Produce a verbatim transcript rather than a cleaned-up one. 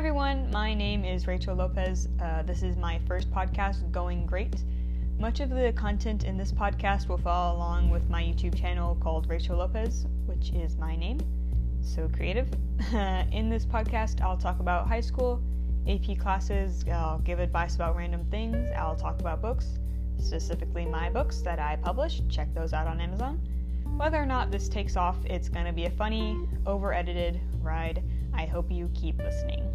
everyone, my name is Rachel Lopez. Uh, this is my first podcast, Going Great. Much of the content in this podcast will follow along with my YouTube channel called Rachel Lopez, which is my name, so creative. In this podcast, I'll talk about high school, A P classes, I'll give advice about random things, I'll talk about books, specifically my books that I publish. Check those out on Amazon. Whether or not this takes off, it's going to be a funny, over-edited ride. I hope you keep listening.